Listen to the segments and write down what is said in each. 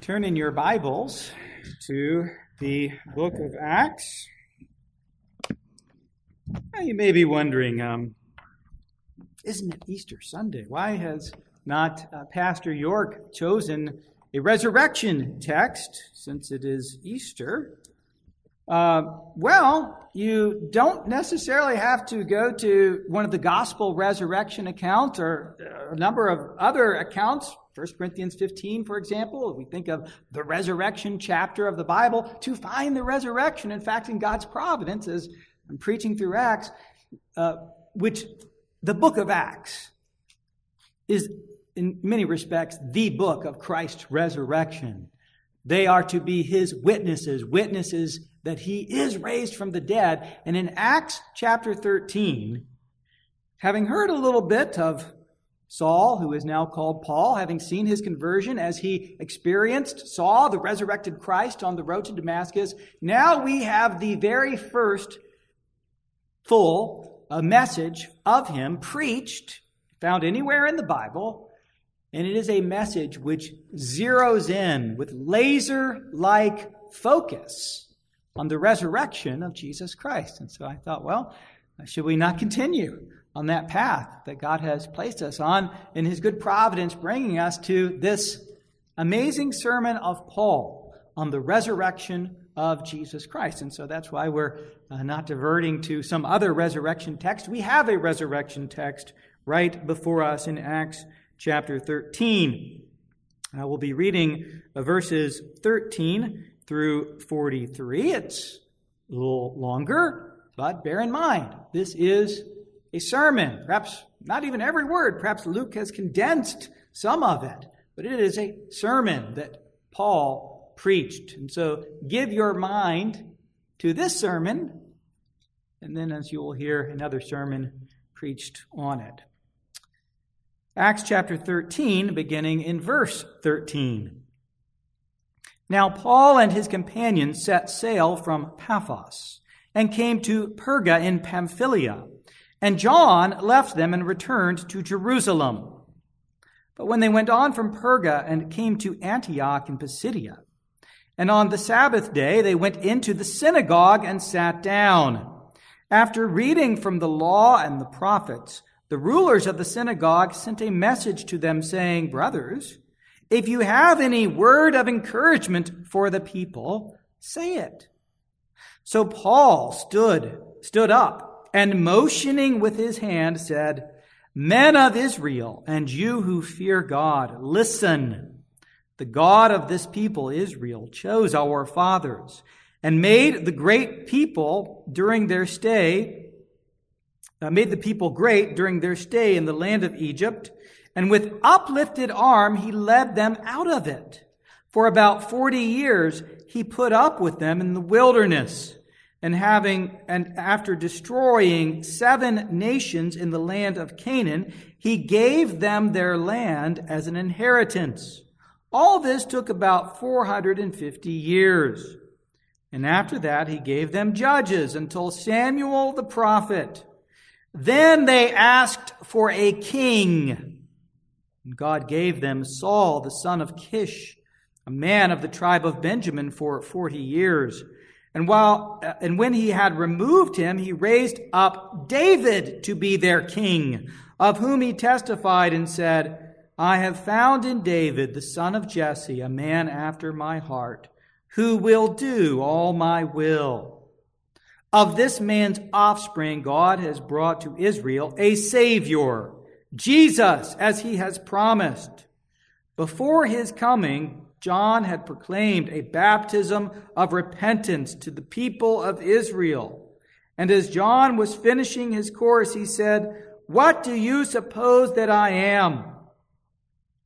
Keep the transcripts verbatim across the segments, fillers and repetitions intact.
Turn in your Bibles to the book of Acts. Now you may be wondering, um, isn't it Easter Sunday? Why has not uh, Pastor York chosen a resurrection text since it is Easter? Uh, well, you don't necessarily have to go to one of the gospel resurrection accounts or a number of other accounts. First Corinthians fifteen, for example, if we think of the resurrection chapter of the Bible, to find the resurrection. In fact, in God's providence, as I'm preaching through Acts, uh, which the book of Acts is, in many respects, the book of Christ's resurrection. They are to be his witnesses, witnesses that he is raised from the dead. And in Acts chapter thirteen, having heard a little bit of Saul, who is now called Paul, having seen his conversion as he experienced, saw the resurrected Christ on the road to Damascus, now we have the very first full uh, message of him preached, found anywhere in the Bible, and it is a message which zeroes in with laser-like focus on the resurrection of Jesus Christ. And so I thought, well, should we not continue on that path that God has placed us on in his good providence, bringing us to this amazing sermon of Paul on the resurrection of Jesus Christ? And so that's why we're uh, not diverting to some other resurrection text. We have a resurrection text right before us in Acts chapter thirteen. Uh, we'll be reading uh, verses thirteen through forty-three. It's a little longer, but bear in mind, this is a sermon, perhaps not even every word. Perhaps Luke has condensed some of it, but it is a sermon that Paul preached. And so give your mind to this sermon, and then as you will hear, another sermon preached on it. Acts chapter thirteen, beginning in verse thirteen. Now Paul and his companions set sail from Paphos and came to Perga in Pamphylia. And John left them and returned to Jerusalem. But when they went on from Perga and came to Antioch in Pisidia, and on the Sabbath day they went into the synagogue and sat down. After reading from the Law and the Prophets, the rulers of the synagogue sent a message to them saying, "Brothers, if you have any word of encouragement for the people, say it." So Paul stood, stood up, and motioning with his hand said, "Men of Israel, and you who fear God, listen. The God of this people, Israel, chose our fathers and made the great people during their stay, uh, made the people great during their stay in the land of Egypt, and with uplifted arm he led them out of it. For about forty years he put up with them in the wilderness. And having and after destroying seven nations in the land of Canaan, he gave them their land as an inheritance. All this took about four hundred fifty years. And after that, he gave them judges until Samuel the prophet. Then they asked for a king. And God gave them Saul, the son of Kish, a man of the tribe of Benjamin, for forty years. And while and when he had removed him, he raised up David to be their king, of whom he testified and said, 'I have found in David, the son of Jesse, a man after my heart, who will do all my will.' Of this man's offspring, God has brought to Israel a Savior, Jesus, as he has promised. Before his coming, John had proclaimed a baptism of repentance to the people of Israel. And as John was finishing his course, he said, 'What do you suppose that I am?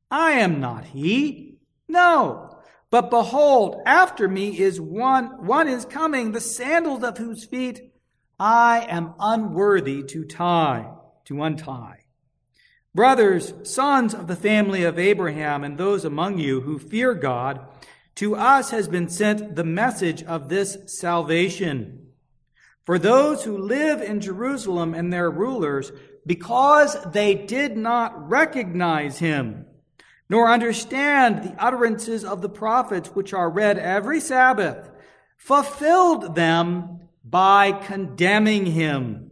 I am not he. No, but behold, after me is one, one is coming, the sandals of whose feet I am unworthy to tie, to untie. Brothers, sons of the family of Abraham, and those among you who fear God, to us has been sent the message of this salvation. For those who live in Jerusalem and their rulers, because they did not recognize him, nor understand the utterances of the prophets which are read every Sabbath, fulfilled them by condemning him.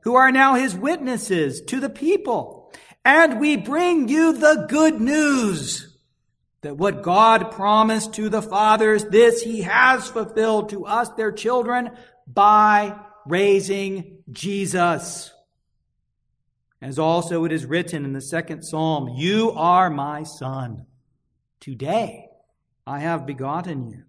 who are now his witnesses to the people. And we bring you the good news that what God promised to the fathers, this he has fulfilled to us, their children, by raising Jesus. As also it is written in the second Psalm, "You are my son. Today I have begotten you."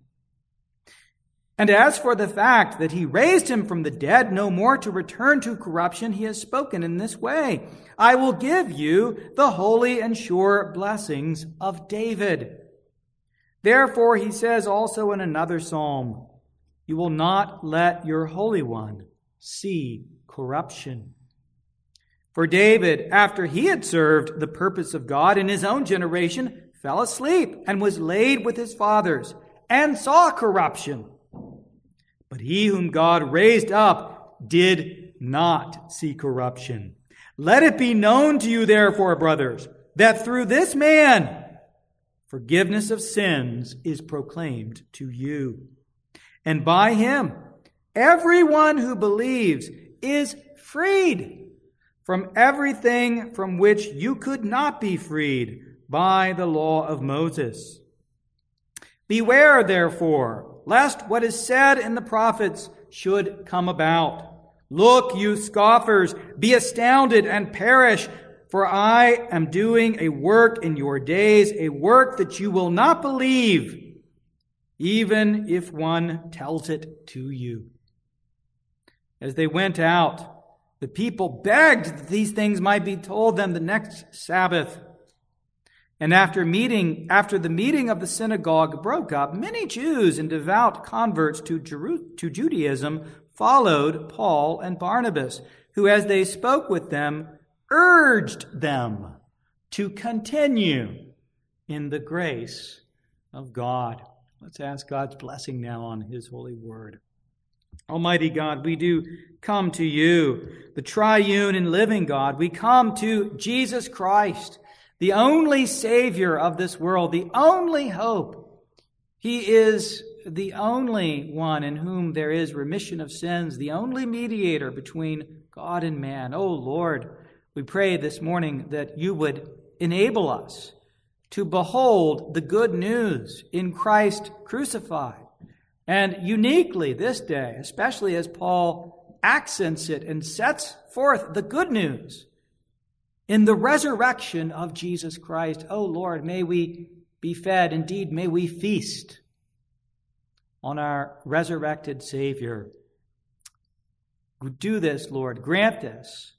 And as for the fact that he raised him from the dead, no more to return to corruption, he has spoken in this way, "I will give you the holy and sure blessings of David." Therefore, he says also in another psalm, "You will not let your Holy One see corruption." For David, after he had served the purpose of God in his own generation, fell asleep and was laid with his fathers and saw corruption. But he whom God raised up did not see corruption. Let it be known to you, therefore, brothers, that through this man forgiveness of sins is proclaimed to you. And by him, everyone who believes is freed from everything from which you could not be freed by the law of Moses. Beware, therefore, lest what is said in the prophets should come about. "Look, you scoffers, be astounded and perish, for I am doing a work in your days, a work that you will not believe, even if one tells it to you." As they went out, the people begged that these things might be told them the next Sabbath. And after meeting, after the meeting of the synagogue broke up, many Jews and devout converts to Jeru- to Judaism followed Paul and Barnabas, who, as they spoke with them, urged them to continue in the grace of God. Let's ask God's blessing now on his holy word. Almighty God, we do come to you, the triune and living God. We come to Jesus Christ, the only Savior of this world, the only hope. He is the only one in whom there is remission of sins, the only mediator between God and man. Oh Lord, we pray this morning that you would enable us to behold the good news in Christ crucified. And uniquely this day, especially as Paul accents it and sets forth the good news in the resurrection of Jesus Christ. Oh Lord, may we be fed. Indeed, may we feast on our resurrected Savior. Do this, Lord. Grant this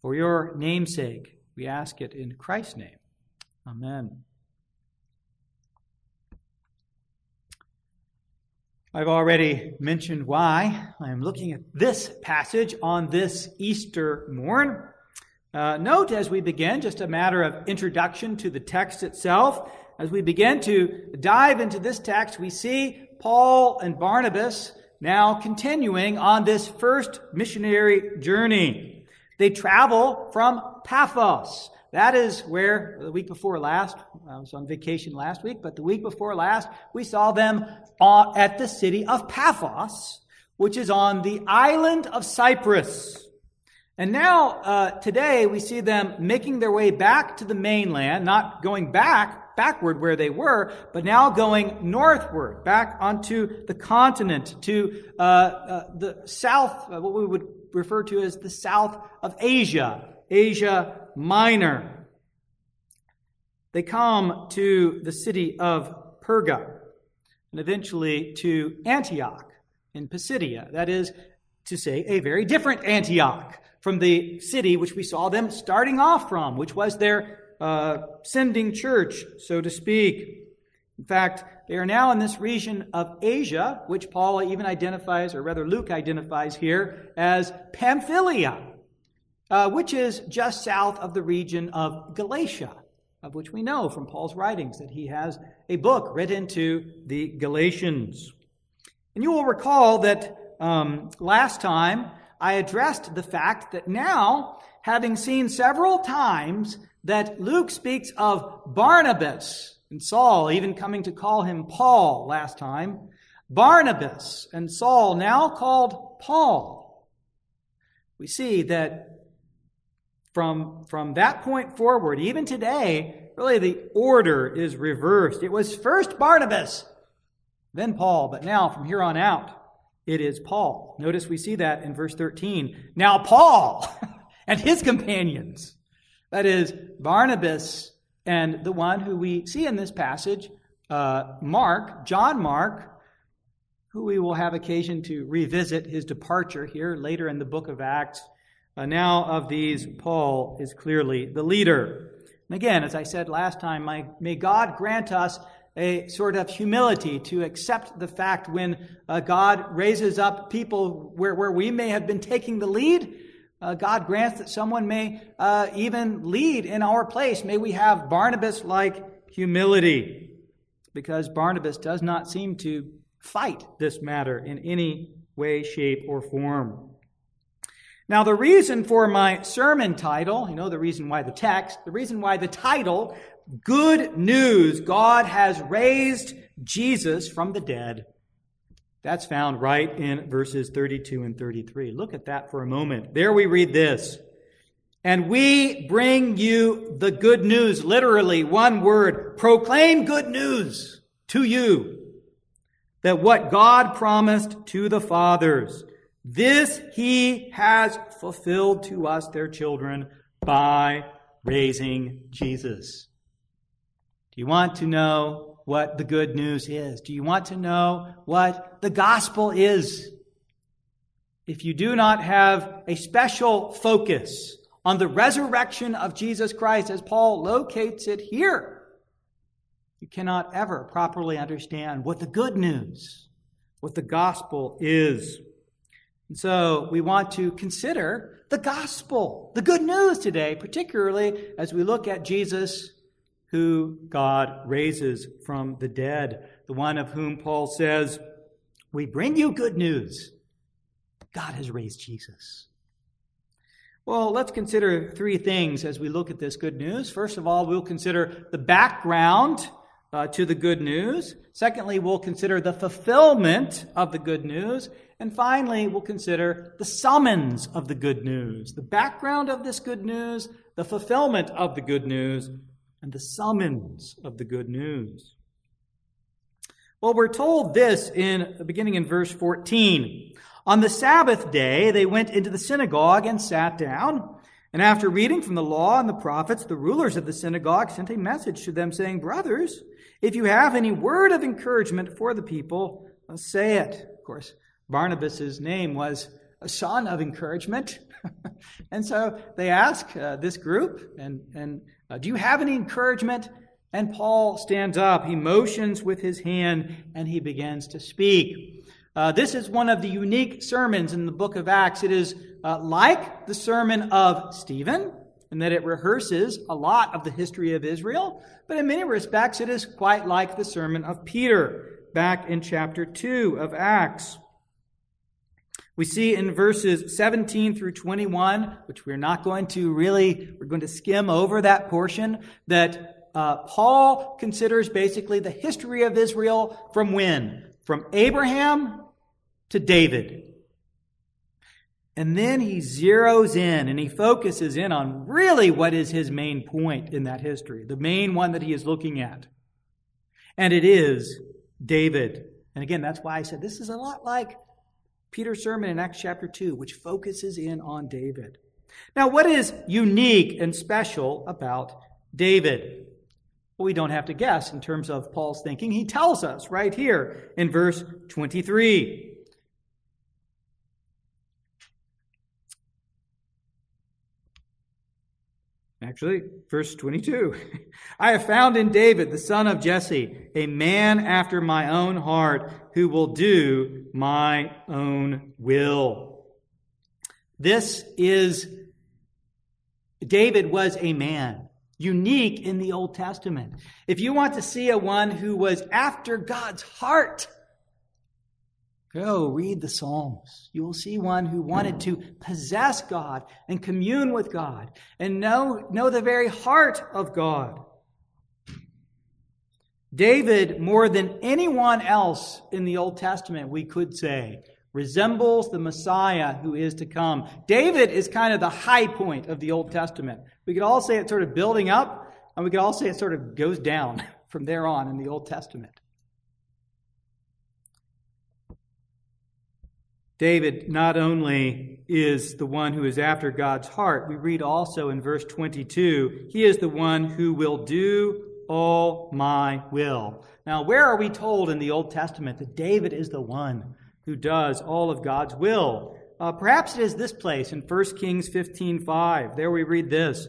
for your name's sake. We ask it in Christ's name. Amen. I've already mentioned why I'm looking at this passage on this Easter morn. Uh, note as we begin, just a matter of introduction to the text itself. As we begin to dive into this text, we see Paul and Barnabas now continuing on this first missionary journey. They travel from Paphos. That is where the week before last, I was on vacation last week, but the week before last, we saw them at the city of Paphos, which is on the island of Cyprus. And now, uh, today, we see them making their way back to the mainland, not going back, backward where they were, but now going northward, back onto the continent, to uh, uh, the south, uh, what we would refer to as the south of Asia, Asia Minor. They come to the city of Perga, and eventually to Antioch in Pisidia, that is to say, a very different Antioch from the city which we saw them starting off from, which was their uh, sending church, so to speak. In fact, they are now in this region of Asia, which Paul even identifies, or rather Luke identifies here, as Pamphylia, uh, which is just south of the region of Galatia, of which we know from Paul's writings that he has a book written to the Galatians. And you will recall that um, last time I addressed the fact that now, having seen several times that Luke speaks of Barnabas and Saul, even coming to call him Paul last time, Barnabas and Saul, now called Paul, we see that from, from that point forward, even today, really the order is reversed. It was first Barnabas, then Paul, but now from here on out, it is Paul. Notice we see that in verse thirteen. Now Paul and his companions, that is Barnabas and the one who we see in this passage, uh, Mark, John Mark, who we will have occasion to revisit his departure here later in the book of Acts. Uh, now of these, Paul is clearly the leader. And again, as I said last time, my, may God grant us a sort of humility to accept the fact when uh, God raises up people where, where we may have been taking the lead, Uh, God grants that someone may uh, even lead in our place. May we have Barnabas-like humility, because Barnabas does not seem to fight this matter in any way, shape, or form. Now, the reason for my sermon title, you know the reason why the text, the reason why the title, Good News, God Has Raised Jesus from the Dead. That's found right in verses thirty-two and thirty-three. Look at that for a moment. There we read this. And we bring you the good news, literally one word, proclaim good news to you, that what God promised to the fathers, this he has fulfilled to us, their children, by raising Jesus. Do you want to know what the good news is? Do you want to know what the gospel is? If you do not have a special focus on the resurrection of Jesus Christ, as Paul locates it here, you cannot ever properly understand what the good news, what the gospel is. And so we want to consider the gospel, the good news today, particularly as we look at Jesus, who God raises from the dead, the one of whom Paul says, we bring you good news. God has raised Jesus. Well, let's consider three things as we look at this good news. First of all, we'll consider the background uh, to the good news. Secondly, we'll consider the fulfillment of the good news. And finally, we'll consider the summons of the good news. The background of this good news, the fulfillment of the good news, and the summons of the good news. Well, we're told this in beginning in verse fourteen. On the Sabbath day, they went into the synagogue and sat down. And after reading from the law and the prophets, the rulers of the synagogue sent a message to them saying, brothers, if you have any word of encouragement for the people, say it. Of course, Barnabas's name was a son of encouragement. And so they ask uh, this group, and, and uh, do you have any encouragement? And Paul stands up. He motions with his hand, and he begins to speak. Uh, this is one of the unique sermons in the book of Acts. It is uh, like the sermon of Stephen, in that it rehearses a lot of the history of Israel, but in many respects, it is quite like the sermon of Peter back in chapter two of Acts. We see in verses seventeen through twenty-one, which we're not going to really, we're going to skim over that portion, that uh, Paul considers basically the history of Israel from when? From Abraham to David. And then he zeroes in and he focuses in on really what is his main point in that history, the main one that he is looking at. And it is David. And again, that's why I said this is a lot like Peter's sermon in Acts chapter two, which focuses in on David. Now, what is unique and special about David? Well, we don't have to guess in terms of Paul's thinking. He tells us right here in verse twenty-three. Actually, verse twenty-two. I have found in David, the son of Jesse, a man after my own heart who will do my own will. This is, David was a man, unique in the Old Testament. If you want to see a one who was after God's heart, go read the Psalms. You will see one who wanted to possess God and commune with God and know, know the very heart of God. David, more than anyone else in the Old Testament, we could say, resembles the Messiah who is to come. David is kind of the high point of the Old Testament. We could all say it's sort of building up, and we could all say it sort of goes down from there on in the Old Testament. David not only is the one who is after God's heart, we read also in verse twenty-two, he is the one who will do all my will. Now, where are we told in the Old Testament that David is the one who does all of God's will? Uh, perhaps it is this place in First Kings fifteen five. There we read this.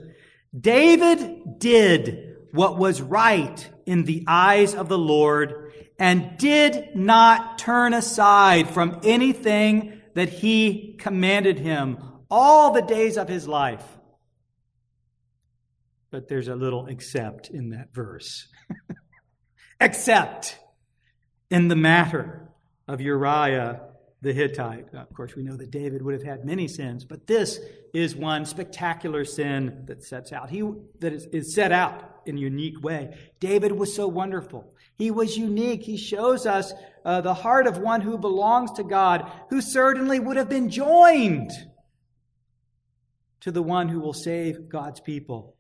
David did what was right in the eyes of the Lord, and did not turn aside from anything that he commanded him all the days of his life. But there's a little except in that verse. Except in the matter of Uriah the Hittite. Of course, we know that David would have had many sins, but this is one spectacular sin that sets out. He that is, is set out in a unique way. David was so wonderful. He was unique. He shows us uh, the heart of one who belongs to God, who certainly would have been joined to the one who will save God's people.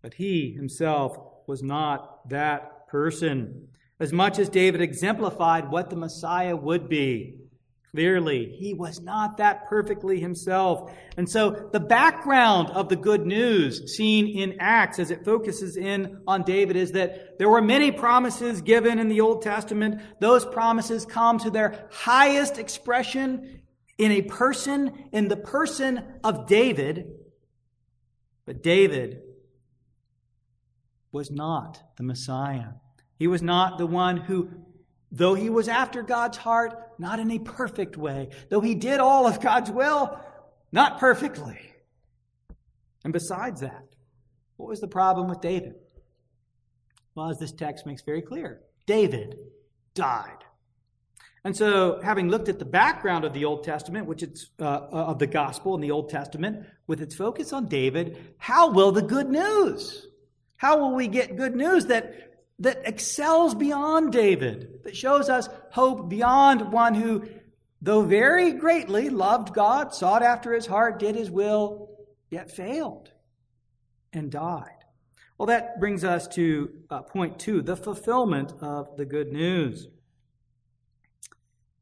But he himself was not that person. As much as David exemplified what the Messiah would be, clearly, he was not that perfectly himself. And so the background of the good news seen in Acts as it focuses in on David is that there were many promises given in the Old Testament. Those promises come to their highest expression in a person, in the person of David. But David was not the Messiah. He was not the one who, though he was after God's heart, not in a perfect way. Though he did all of God's will, not perfectly. And besides that, what was the problem with David? Well, as this text makes very clear, David died. And so, having looked at the background of the Old Testament, which it's uh, of the gospel in the Old Testament, with its focus on David, how will the good news? How will we get good news that that excels beyond David, that shows us hope beyond one who, though very greatly loved God, sought after his heart, did his will, yet failed and died? Well, that brings us to uh, point two, the fulfillment of the good news.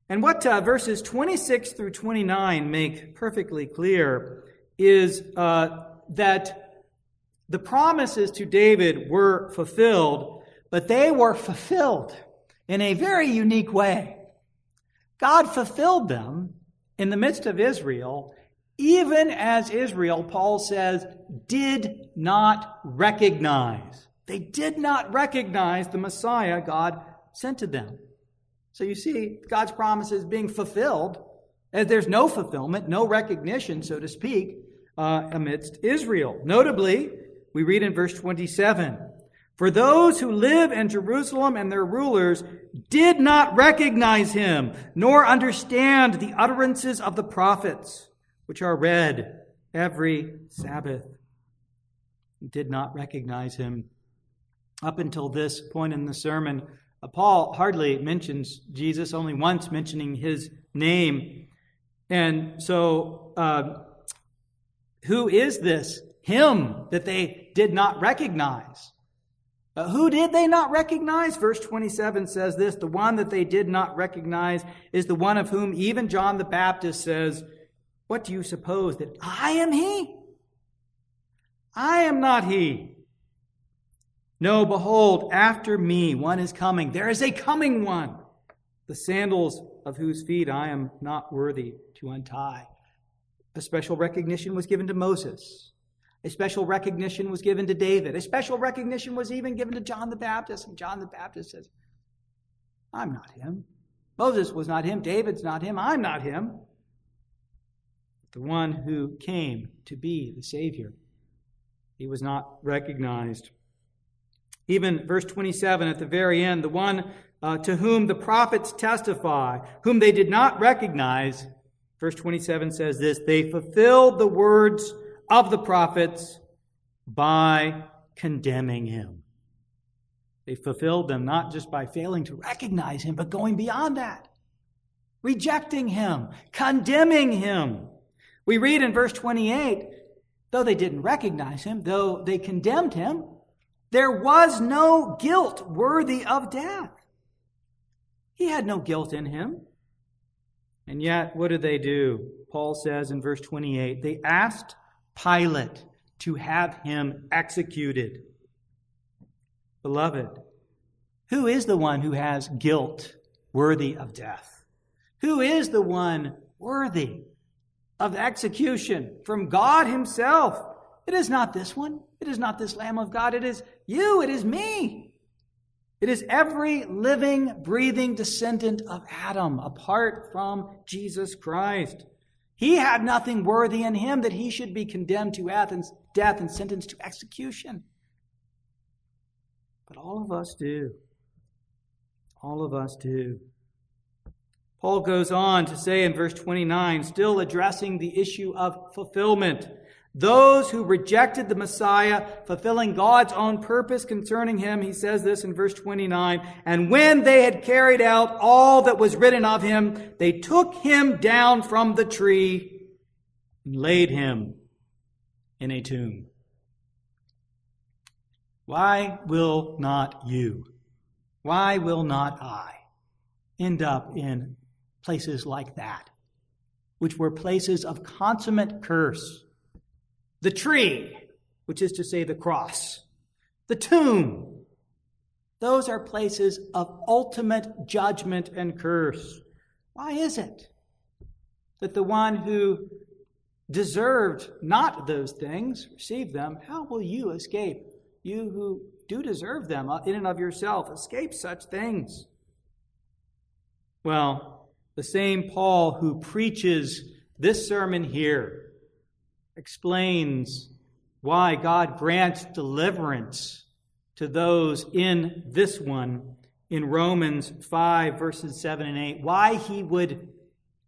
And what uh, verses twenty-six through twenty-nine make perfectly clear is uh, that the promises to David were fulfilled, but they were fulfilled in a very unique way. God fulfilled them in the midst of Israel, even as Israel, Paul says, did not recognize. They did not recognize the Messiah God sent to them. So you see, God's promise is being fulfilled, as there's no fulfillment, no recognition, so to speak, uh, amidst Israel. Notably, we read in verse twenty-seven, for those who live in Jerusalem and their rulers did not recognize him, nor understand the utterances of the prophets, which are read every Sabbath. Did not recognize him. Up until this point in the sermon, Paul hardly mentions Jesus, only once mentioning his name. And so, uh, who is this him that they did not recognize? Uh, who did they not recognize? Verse twenty-seven says this, the one that they did not recognize is the one of whom even John the Baptist says, what do you suppose, that I am he? I am not he. No, behold, after me one is coming. There is a coming one, the sandals of whose feet I am not worthy to untie. A special recognition was given to Moses. A special recognition was given to David. A special recognition was even given to John the Baptist. And John the Baptist says, I'm not him. Moses was not him. David's not him. I'm not him. But the one who came to be the Savior, he was not recognized. Even verse twenty-seven at the very end, the one uh, to whom the prophets testify, whom they did not recognize, verse twenty-seven says this, they fulfilled the words of the prophets by condemning him. They fulfilled them not just by failing to recognize him, but going beyond that, rejecting him, condemning him. We read in verse twenty-eight, though they didn't recognize him, though they condemned him, there was no guilt worthy of death. He had no guilt in him. And yet, what did they do? Paul says in verse twenty-eight, they asked Pilate to have him executed. Beloved, who is the one who has guilt worthy of death? Who is the one worthy of execution from God himself? It is not this one. It is not this Lamb of God. It is you. It is me. It is every living, breathing descendant of Adam apart from Jesus Christ. He had nothing worthy in him that he should be condemned to death and sentenced to execution. But all of us do. All of us do. Paul goes on to say in verse twenty-nine, still addressing the issue of fulfillment, those who rejected the Messiah, fulfilling God's own purpose concerning him, he says this in verse twenty-nine, and when they had carried out all that was written of him, they took him down from the tree and laid him in a tomb. Why will not you, why will not I end up in places like that, which were places of consummate curse? The tree, which is to say the cross, the tomb, those are places of ultimate judgment and curse. Why is it that the one who deserved not those things received them? How will you escape, you who do deserve them in and of yourself, escape such things? Well, the same Paul who preaches this sermon here explains why God grants deliverance to those in this one in Romans five, verses seven and eight, why he would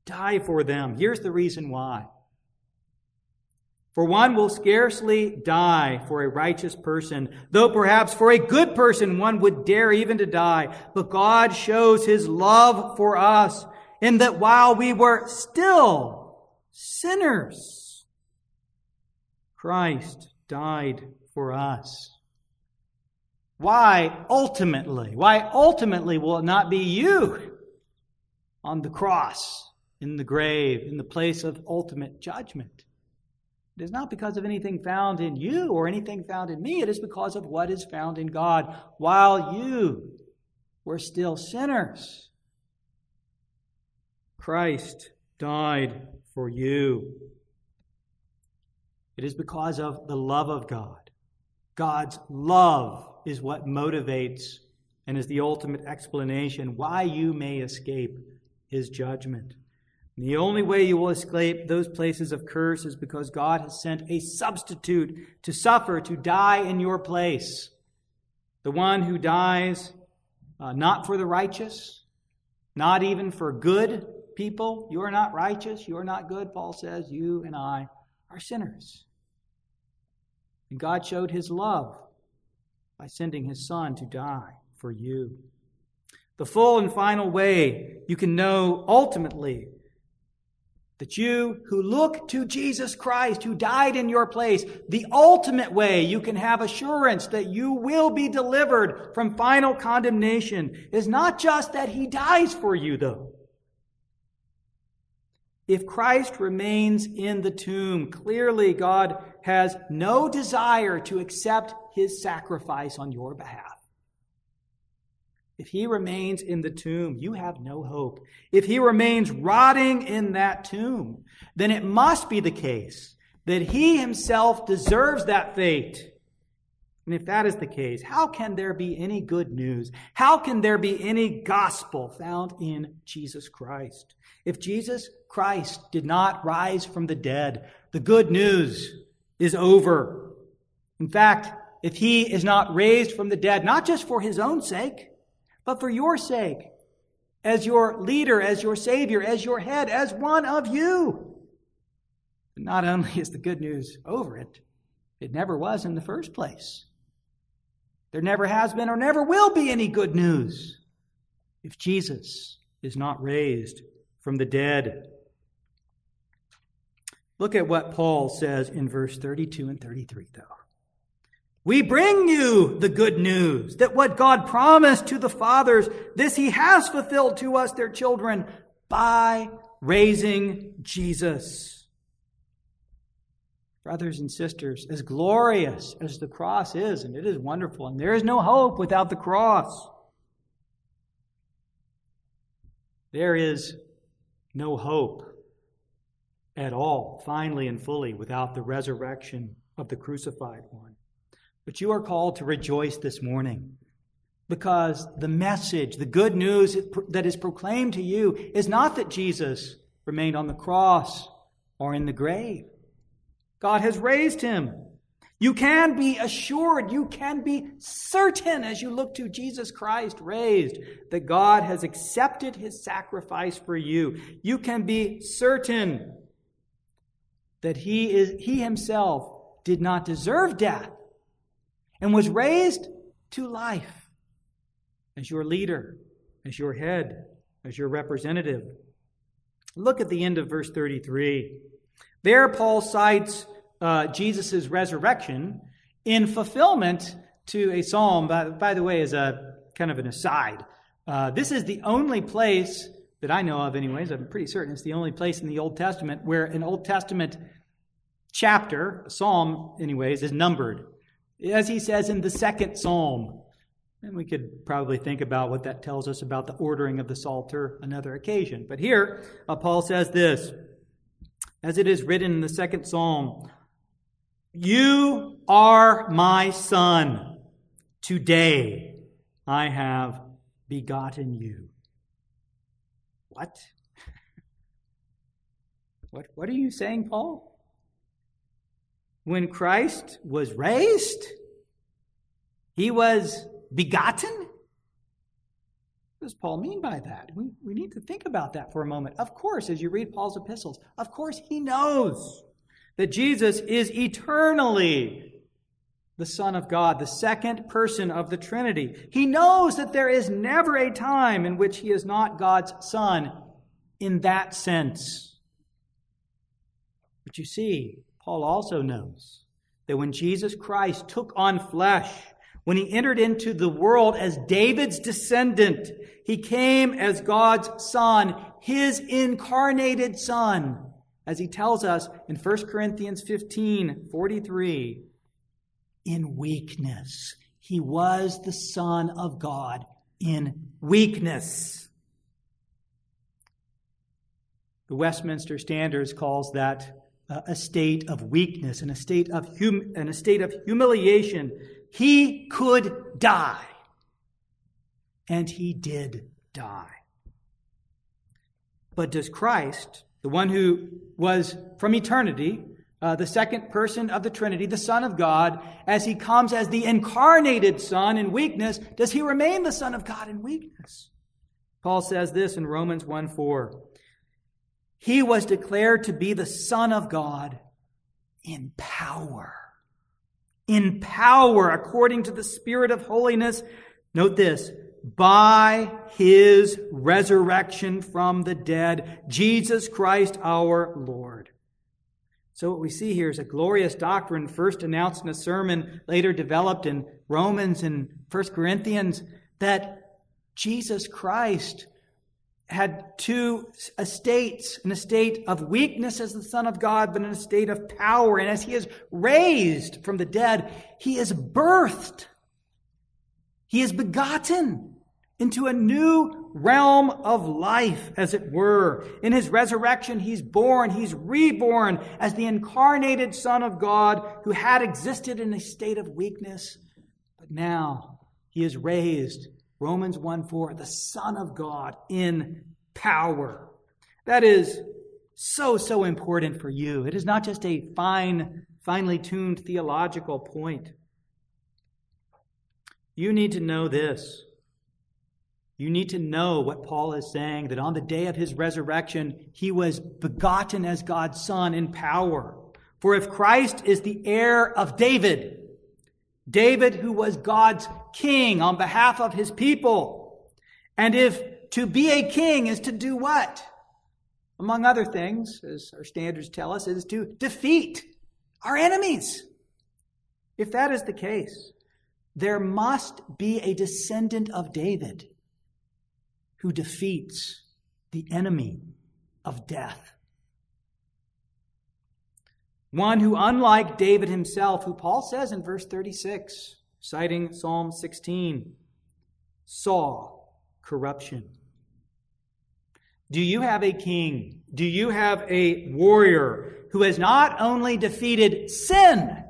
die for them. Here's the reason why. For one will scarcely die for a righteous person, though perhaps for a good person one would dare even to die. But God shows his love for us in that while we were still sinners, Christ died for us. Why ultimately, why ultimately will it not be you on the cross, in the grave, in the place of ultimate judgment? It is not because of anything found in you or anything found in me. It is because of what is found in God. While you were still sinners, Christ died for you. It is because of the love of God. God's love is what motivates and is the ultimate explanation why you may escape his judgment. And the only way you will escape those places of curse is because God has sent a substitute to suffer, to die in your place. The one who dies uh, not for the righteous, not even for good people. You are not righteous, you are not good, Paul says. You and I are sinners. And God showed his love by sending his Son to die for you. The full and final way you can know ultimately that you who look to Jesus Christ, who died in your place, the ultimate way you can have assurance that you will be delivered from final condemnation is not just that he dies for you, though. If Christ remains in the tomb, clearly God has no desire to accept his sacrifice on your behalf. If he remains in the tomb, you have no hope. If he remains rotting in that tomb, then it must be the case that he himself deserves that fate. And if that is the case, how can there be any good news? How can there be any gospel found in Jesus Christ? If Jesus Christ did not rise from the dead, the good news is over. In fact, if he is not raised from the dead, not just for his own sake, but for your sake, as your leader, as your savior, as your head, as one of you, but not only is the good news over, it, it never was in the first place. There never has been or never will be any good news if Jesus is not raised from the dead. Look at what Paul says in verse thirty-two and thirty-three, though. We bring you the good news that what God promised to the fathers, this he has fulfilled to us, their children, by raising Jesus. Brothers and sisters, as glorious as the cross is, and it is wonderful, and there is no hope without the cross, there is no hope at all, finally and fully, without the resurrection of the crucified one. But you are called to rejoice this morning because the message, the good news that is proclaimed to you is not that Jesus remained on the cross or in the grave. God has raised him. You can be assured, you can be certain as you look to Jesus Christ raised, that God has accepted his sacrifice for you. You can be certain that he is, he himself did not deserve death, and was raised to life as your leader, as your head, as your representative. Look at the end of verse thirty-three. There Paul cites uh, Jesus' resurrection in fulfillment to a psalm, by, by the way, as a kind of an aside. Uh, this is the only place that I know of anyways, I'm pretty certain it's the only place in the Old Testament where an Old Testament chapter, a psalm anyways, is numbered. As he says in the second psalm, and we could probably think about what that tells us about the ordering of the Psalter another occasion. But here, uh, Paul says this, as it is written in the second psalm, "You are my son. Today I have begotten you." What? What, what are you saying, Paul? When Christ was raised, he was begotten? What does Paul mean by that? We, we need to think about that for a moment. Of course, as you read Paul's epistles, of course he knows that Jesus is eternally the Son of God, the second person of the Trinity. He knows that there is never a time in which he is not God's Son in that sense. But you see, Paul also knows that when Jesus Christ took on flesh, when he entered into the world as David's descendant, he came as God's Son, his incarnated Son, as he tells us in First Corinthians fifteen forty-three, in weakness. He was the Son of God in weakness. The Westminster Standards calls that a state of weakness and a state of hum- and a state of humiliation. He could die, and he did die. But does Christ, the one who was from eternity, uh, the second person of the Trinity, the Son of God, as he comes as the incarnated Son in weakness, does he remain the Son of God in weakness? Paul says this in Romans one four. He was declared to be the Son of God in power. In power, according to the Spirit of holiness. Note this, by his resurrection from the dead, Jesus Christ our Lord. So what we see here is a glorious doctrine first announced in a sermon, later developed in Romans and First Corinthians, that Jesus Christ had two estates, an estate of weakness as the Son of God, but an estate of power. And as he is raised from the dead, he is birthed. He is begotten into a new realm of life, as it were. In his resurrection, he's born, he's reborn as the incarnated Son of God who had existed in a state of weakness, but now he is raised, Romans one four, the Son of God in power. That is so, so important for you. It is not just a fine, finely tuned theological point. You need to know this. You need to know what Paul is saying, that on the day of his resurrection, he was begotten as God's Son in power. For if Christ is the heir of David, David who was God's king on behalf of his people, and if to be a king is to do what? Among other things, as our standards tell us, is to defeat our enemies. If that is the case, there must be a descendant of David who defeats the enemy of death. One who, unlike David himself, who Paul says in verse thirty-six, citing Psalm sixteen, saw corruption. Do you have a king? Do you have a warrior who has not only defeated sin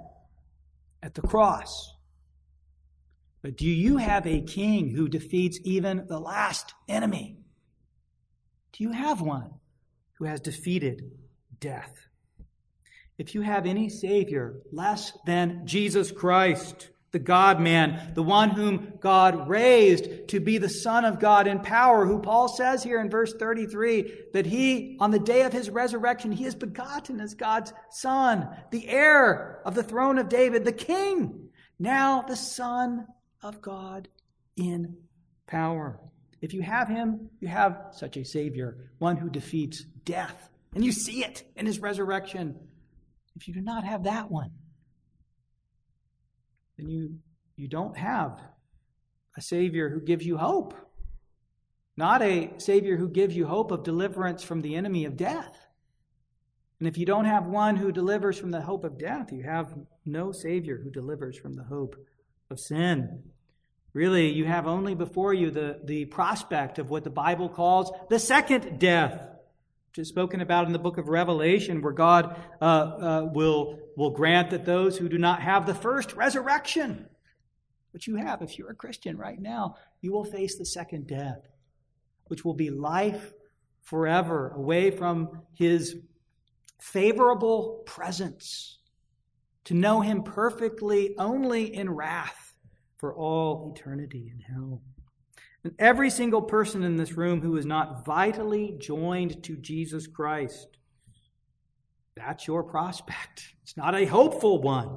at the cross, but do you have a king who defeats even the last enemy? Do you have one who has defeated death? If you have any Savior less than Jesus Christ, the God-man, the one whom God raised to be the Son of God in power, who Paul says here in verse thirty-three, that he, on the day of his resurrection, he is begotten as God's Son, the heir of the throne of David, the King, now the Son of God in power. If you have him, you have such a Savior, one who defeats death, and you see it in his resurrection. If you do not have that one, then you, you don't have a Savior who gives you hope, not a Savior who gives you hope of deliverance from the enemy of death. And if you don't have one who delivers from the hope of death, you have no Savior who delivers from the hope of sin. Really, you have only before you the, the prospect of what the Bible calls the second death, which is spoken about in the book of Revelation, where God uh, uh, will, will grant that those who do not have the first resurrection, which you have if you're a Christian right now, you will face the second death, which will be life forever away from his favorable presence, to know him perfectly only in wrath for all eternity in hell. And every single person in this room who is not vitally joined to Jesus Christ, that's your prospect. It's not a hopeful one.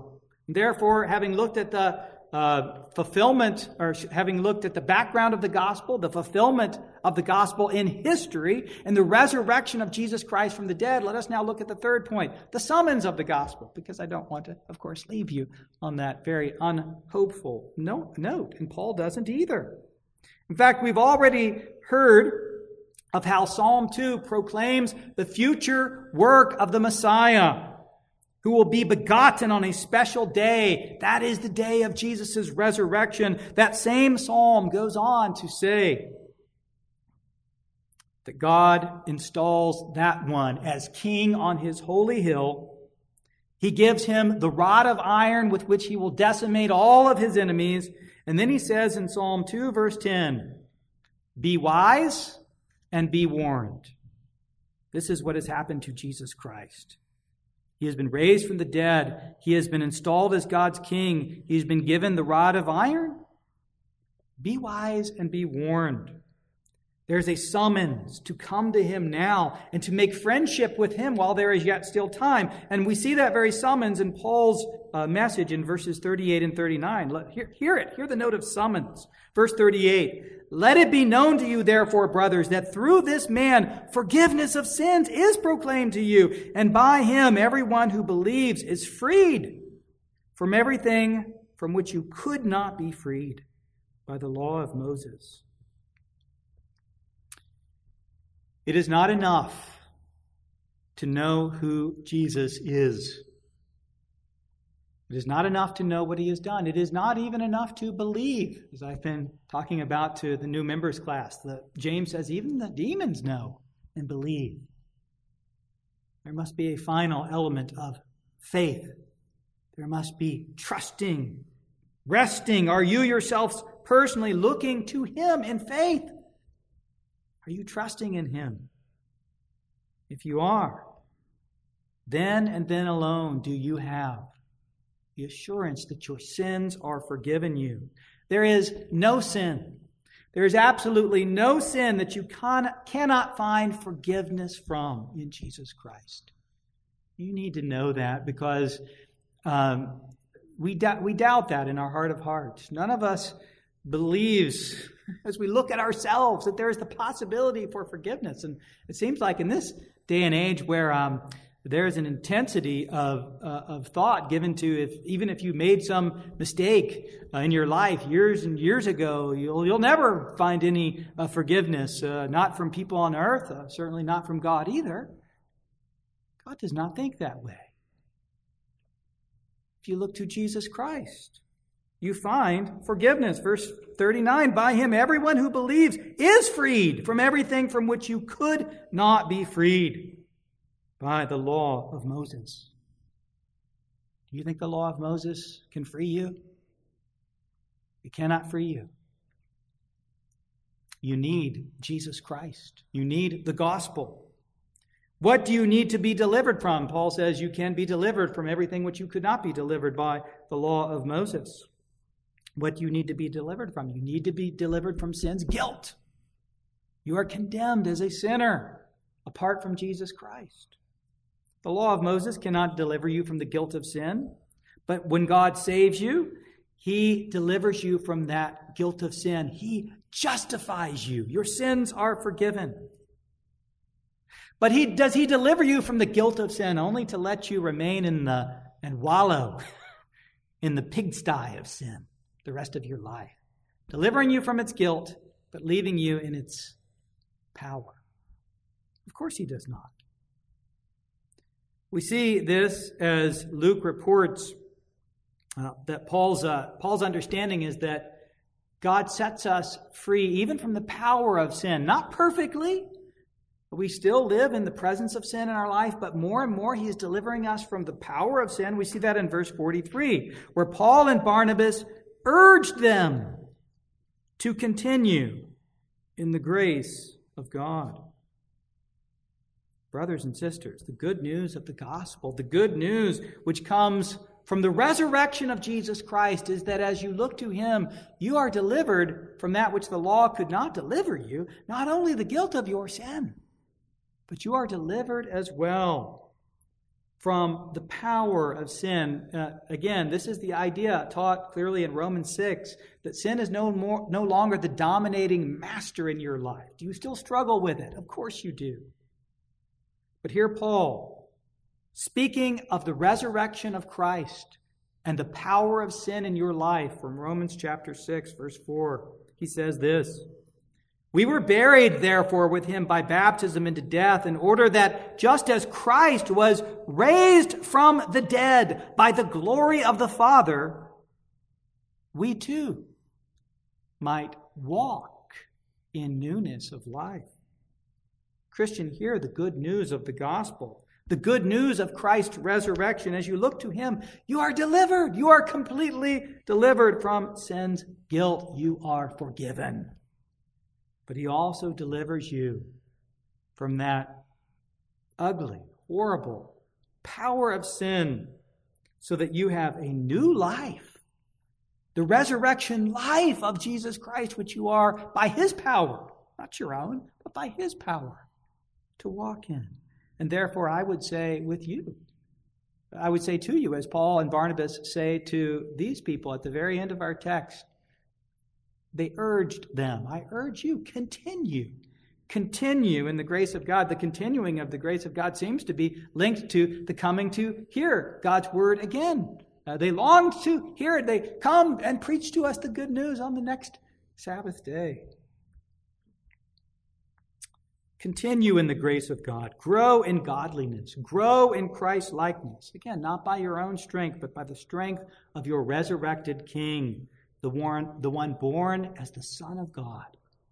And therefore, having looked at the uh, fulfillment, or having looked at the background of the gospel, the fulfillment of the gospel in history, and the resurrection of Jesus Christ from the dead, let us now look at the third point, the summons of the gospel, because I don't want to, of course, leave you on that very unhopeful note, and Paul doesn't either. In fact, we've already heard of how Psalm two proclaims the future work of the Messiah, who will be begotten on a special day. That is the day of Jesus' resurrection. That same psalm goes on to say that God installs that one as king on his holy hill. He gives him the rod of iron with which he will decimate all of his enemies. And then he says in Psalm two, verse ten, be wise and be warned. This is what has happened to Jesus Christ. He has been raised from the dead. He has been installed as God's king. He's been given the rod of iron. Be wise and be warned. There's a summons to come to him now and to make friendship with him while there is yet still time. And we see that very summons in Paul's uh, message in verses thirty-eight and thirty-nine. Let, hear, hear it. Hear the note of summons. Verse thirty-eight. Let it be known to you, therefore, brothers, that through this man forgiveness of sins is proclaimed to you. And by him, everyone who believes is freed from everything from which you could not be freed by the law of Moses. It is not enough to know who Jesus is. It is not enough to know what he has done. It is not even enough to believe. As I've been talking about to the new members class, the, James says even the demons know and believe. There must be a final element of faith. There must be trusting, resting. Are you yourselves personally looking to him in faith? Are you trusting in him? If you are, then and then alone do you have the assurance that your sins are forgiven you. There is no sin. There is absolutely no sin that you con- cannot find forgiveness from in Jesus Christ. You need to know that because um, we, do- we doubt that in our heart of hearts. None of us believes, as we look at ourselves, that there is the possibility for forgiveness. And it seems like in this day and age where um, there is an intensity of uh, of thought given to, if even if you made some mistake uh, in your life years and years ago, you'll you'll never find any uh, forgiveness, uh, not from people on earth, uh, certainly not from God either. God does not think that way. If you look to Jesus Christ, you find forgiveness. Verse thirty-nine, by him everyone who believes is freed from everything from which you could not be freed by the law of Moses. Do you think the law of Moses can free you? It cannot free you. You need Jesus Christ. You need the gospel. What do you need to be delivered from? Paul says you can be delivered from everything which you could not be delivered by the law of Moses. What do you need to be delivered from? You need to be delivered from sin's guilt. You are condemned as a sinner apart from Jesus Christ. The law of Moses cannot deliver you from the guilt of sin, but when God saves you, he delivers you from that guilt of sin. He justifies you. Your sins are forgiven. But he does he deliver you from the guilt of sin only to let you remain in the and wallow in the pigsty of sin the rest of your life, delivering you from its guilt, but leaving you in its power? Of course he does not. We see this as Luke reports uh, that Paul's, uh, Paul's understanding is that God sets us free even from the power of sin. Not perfectly, but we still live in the presence of sin in our life, but more and more he is delivering us from the power of sin. We see that in verse forty-three, where Paul and Barnabas urged them to continue in the grace of God. Brothers and sisters, the good news of the gospel, the good news which comes from the resurrection of Jesus Christ, is that as you look to him, you are delivered from that which the law could not deliver you, not only the guilt of your sin, but you are delivered as well from the power of sin. Uh, again, this is the idea taught clearly in Romans six, that sin is no more, no longer the dominating master in your life. Do you still struggle with it? Of course you do. But here Paul, speaking of the resurrection of Christ and the power of sin in your life from Romans chapter six, verse four, he says this, "We were buried, therefore, with him by baptism into death, in order that just as Christ was raised from the dead by the glory of the Father, we too might walk in newness of life." Christian, hear the good news of the gospel, the good news of Christ's resurrection. As you look to him, you are delivered. You are completely delivered from sin's guilt. You are forgiven. But he also delivers you from that ugly, horrible power of sin so that you have a new life, the resurrection life of Jesus Christ, which you are by his power, not your own, but by his power, to walk in. And therefore, I would say with you, I would say to you, as Paul and Barnabas say to these people at the very end of our text, they urged them, I urge you, continue, continue in the grace of God. The continuing of the grace of God seems to be linked to the coming to hear God's word again. Uh, they longed to hear it. They come and preach to us the good news on the next Sabbath day. Continue in the grace of God. Grow in godliness. Grow in Christ's likeness. Again, not by your own strength, but by the strength of your resurrected King, the one, the one born as the Son of God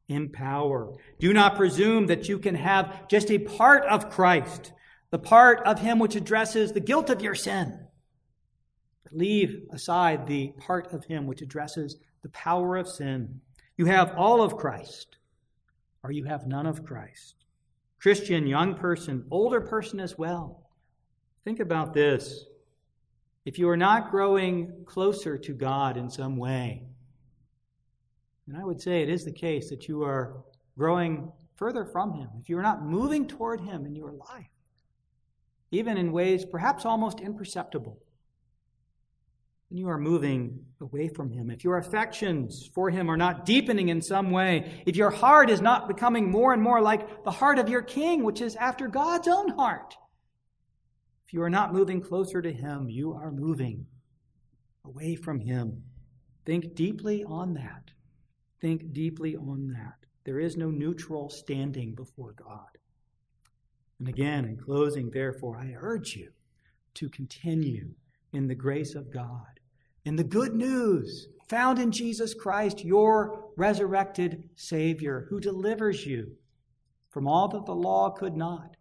in power. Do not presume that you can have just a part of Christ, the part of him which addresses the guilt of your sin. But leave aside the part of him which addresses the power of sin. You have all of Christ, or you have none of Christ. Christian, young person, older person as well. Think about this. If you are not growing closer to God in some way, and I would say it is the case that you are growing further from him, if you are not moving toward him in your life, even in ways perhaps almost imperceptible, and you are moving away from him. If your affections for him are not deepening in some way, if your heart is not becoming more and more like the heart of your King, which is after God's own heart, if you are not moving closer to him, you are moving away from him. Think deeply on that. Think deeply on that. There is no neutral standing before God. And again, in closing, therefore, I urge you to continue in the grace of God, in the good news found in Jesus Christ, your resurrected Savior, who delivers you from all that the law could not,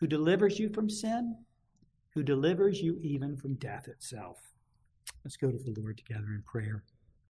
who delivers you from sin, who delivers you even from death itself. Let's go to the Lord together in prayer.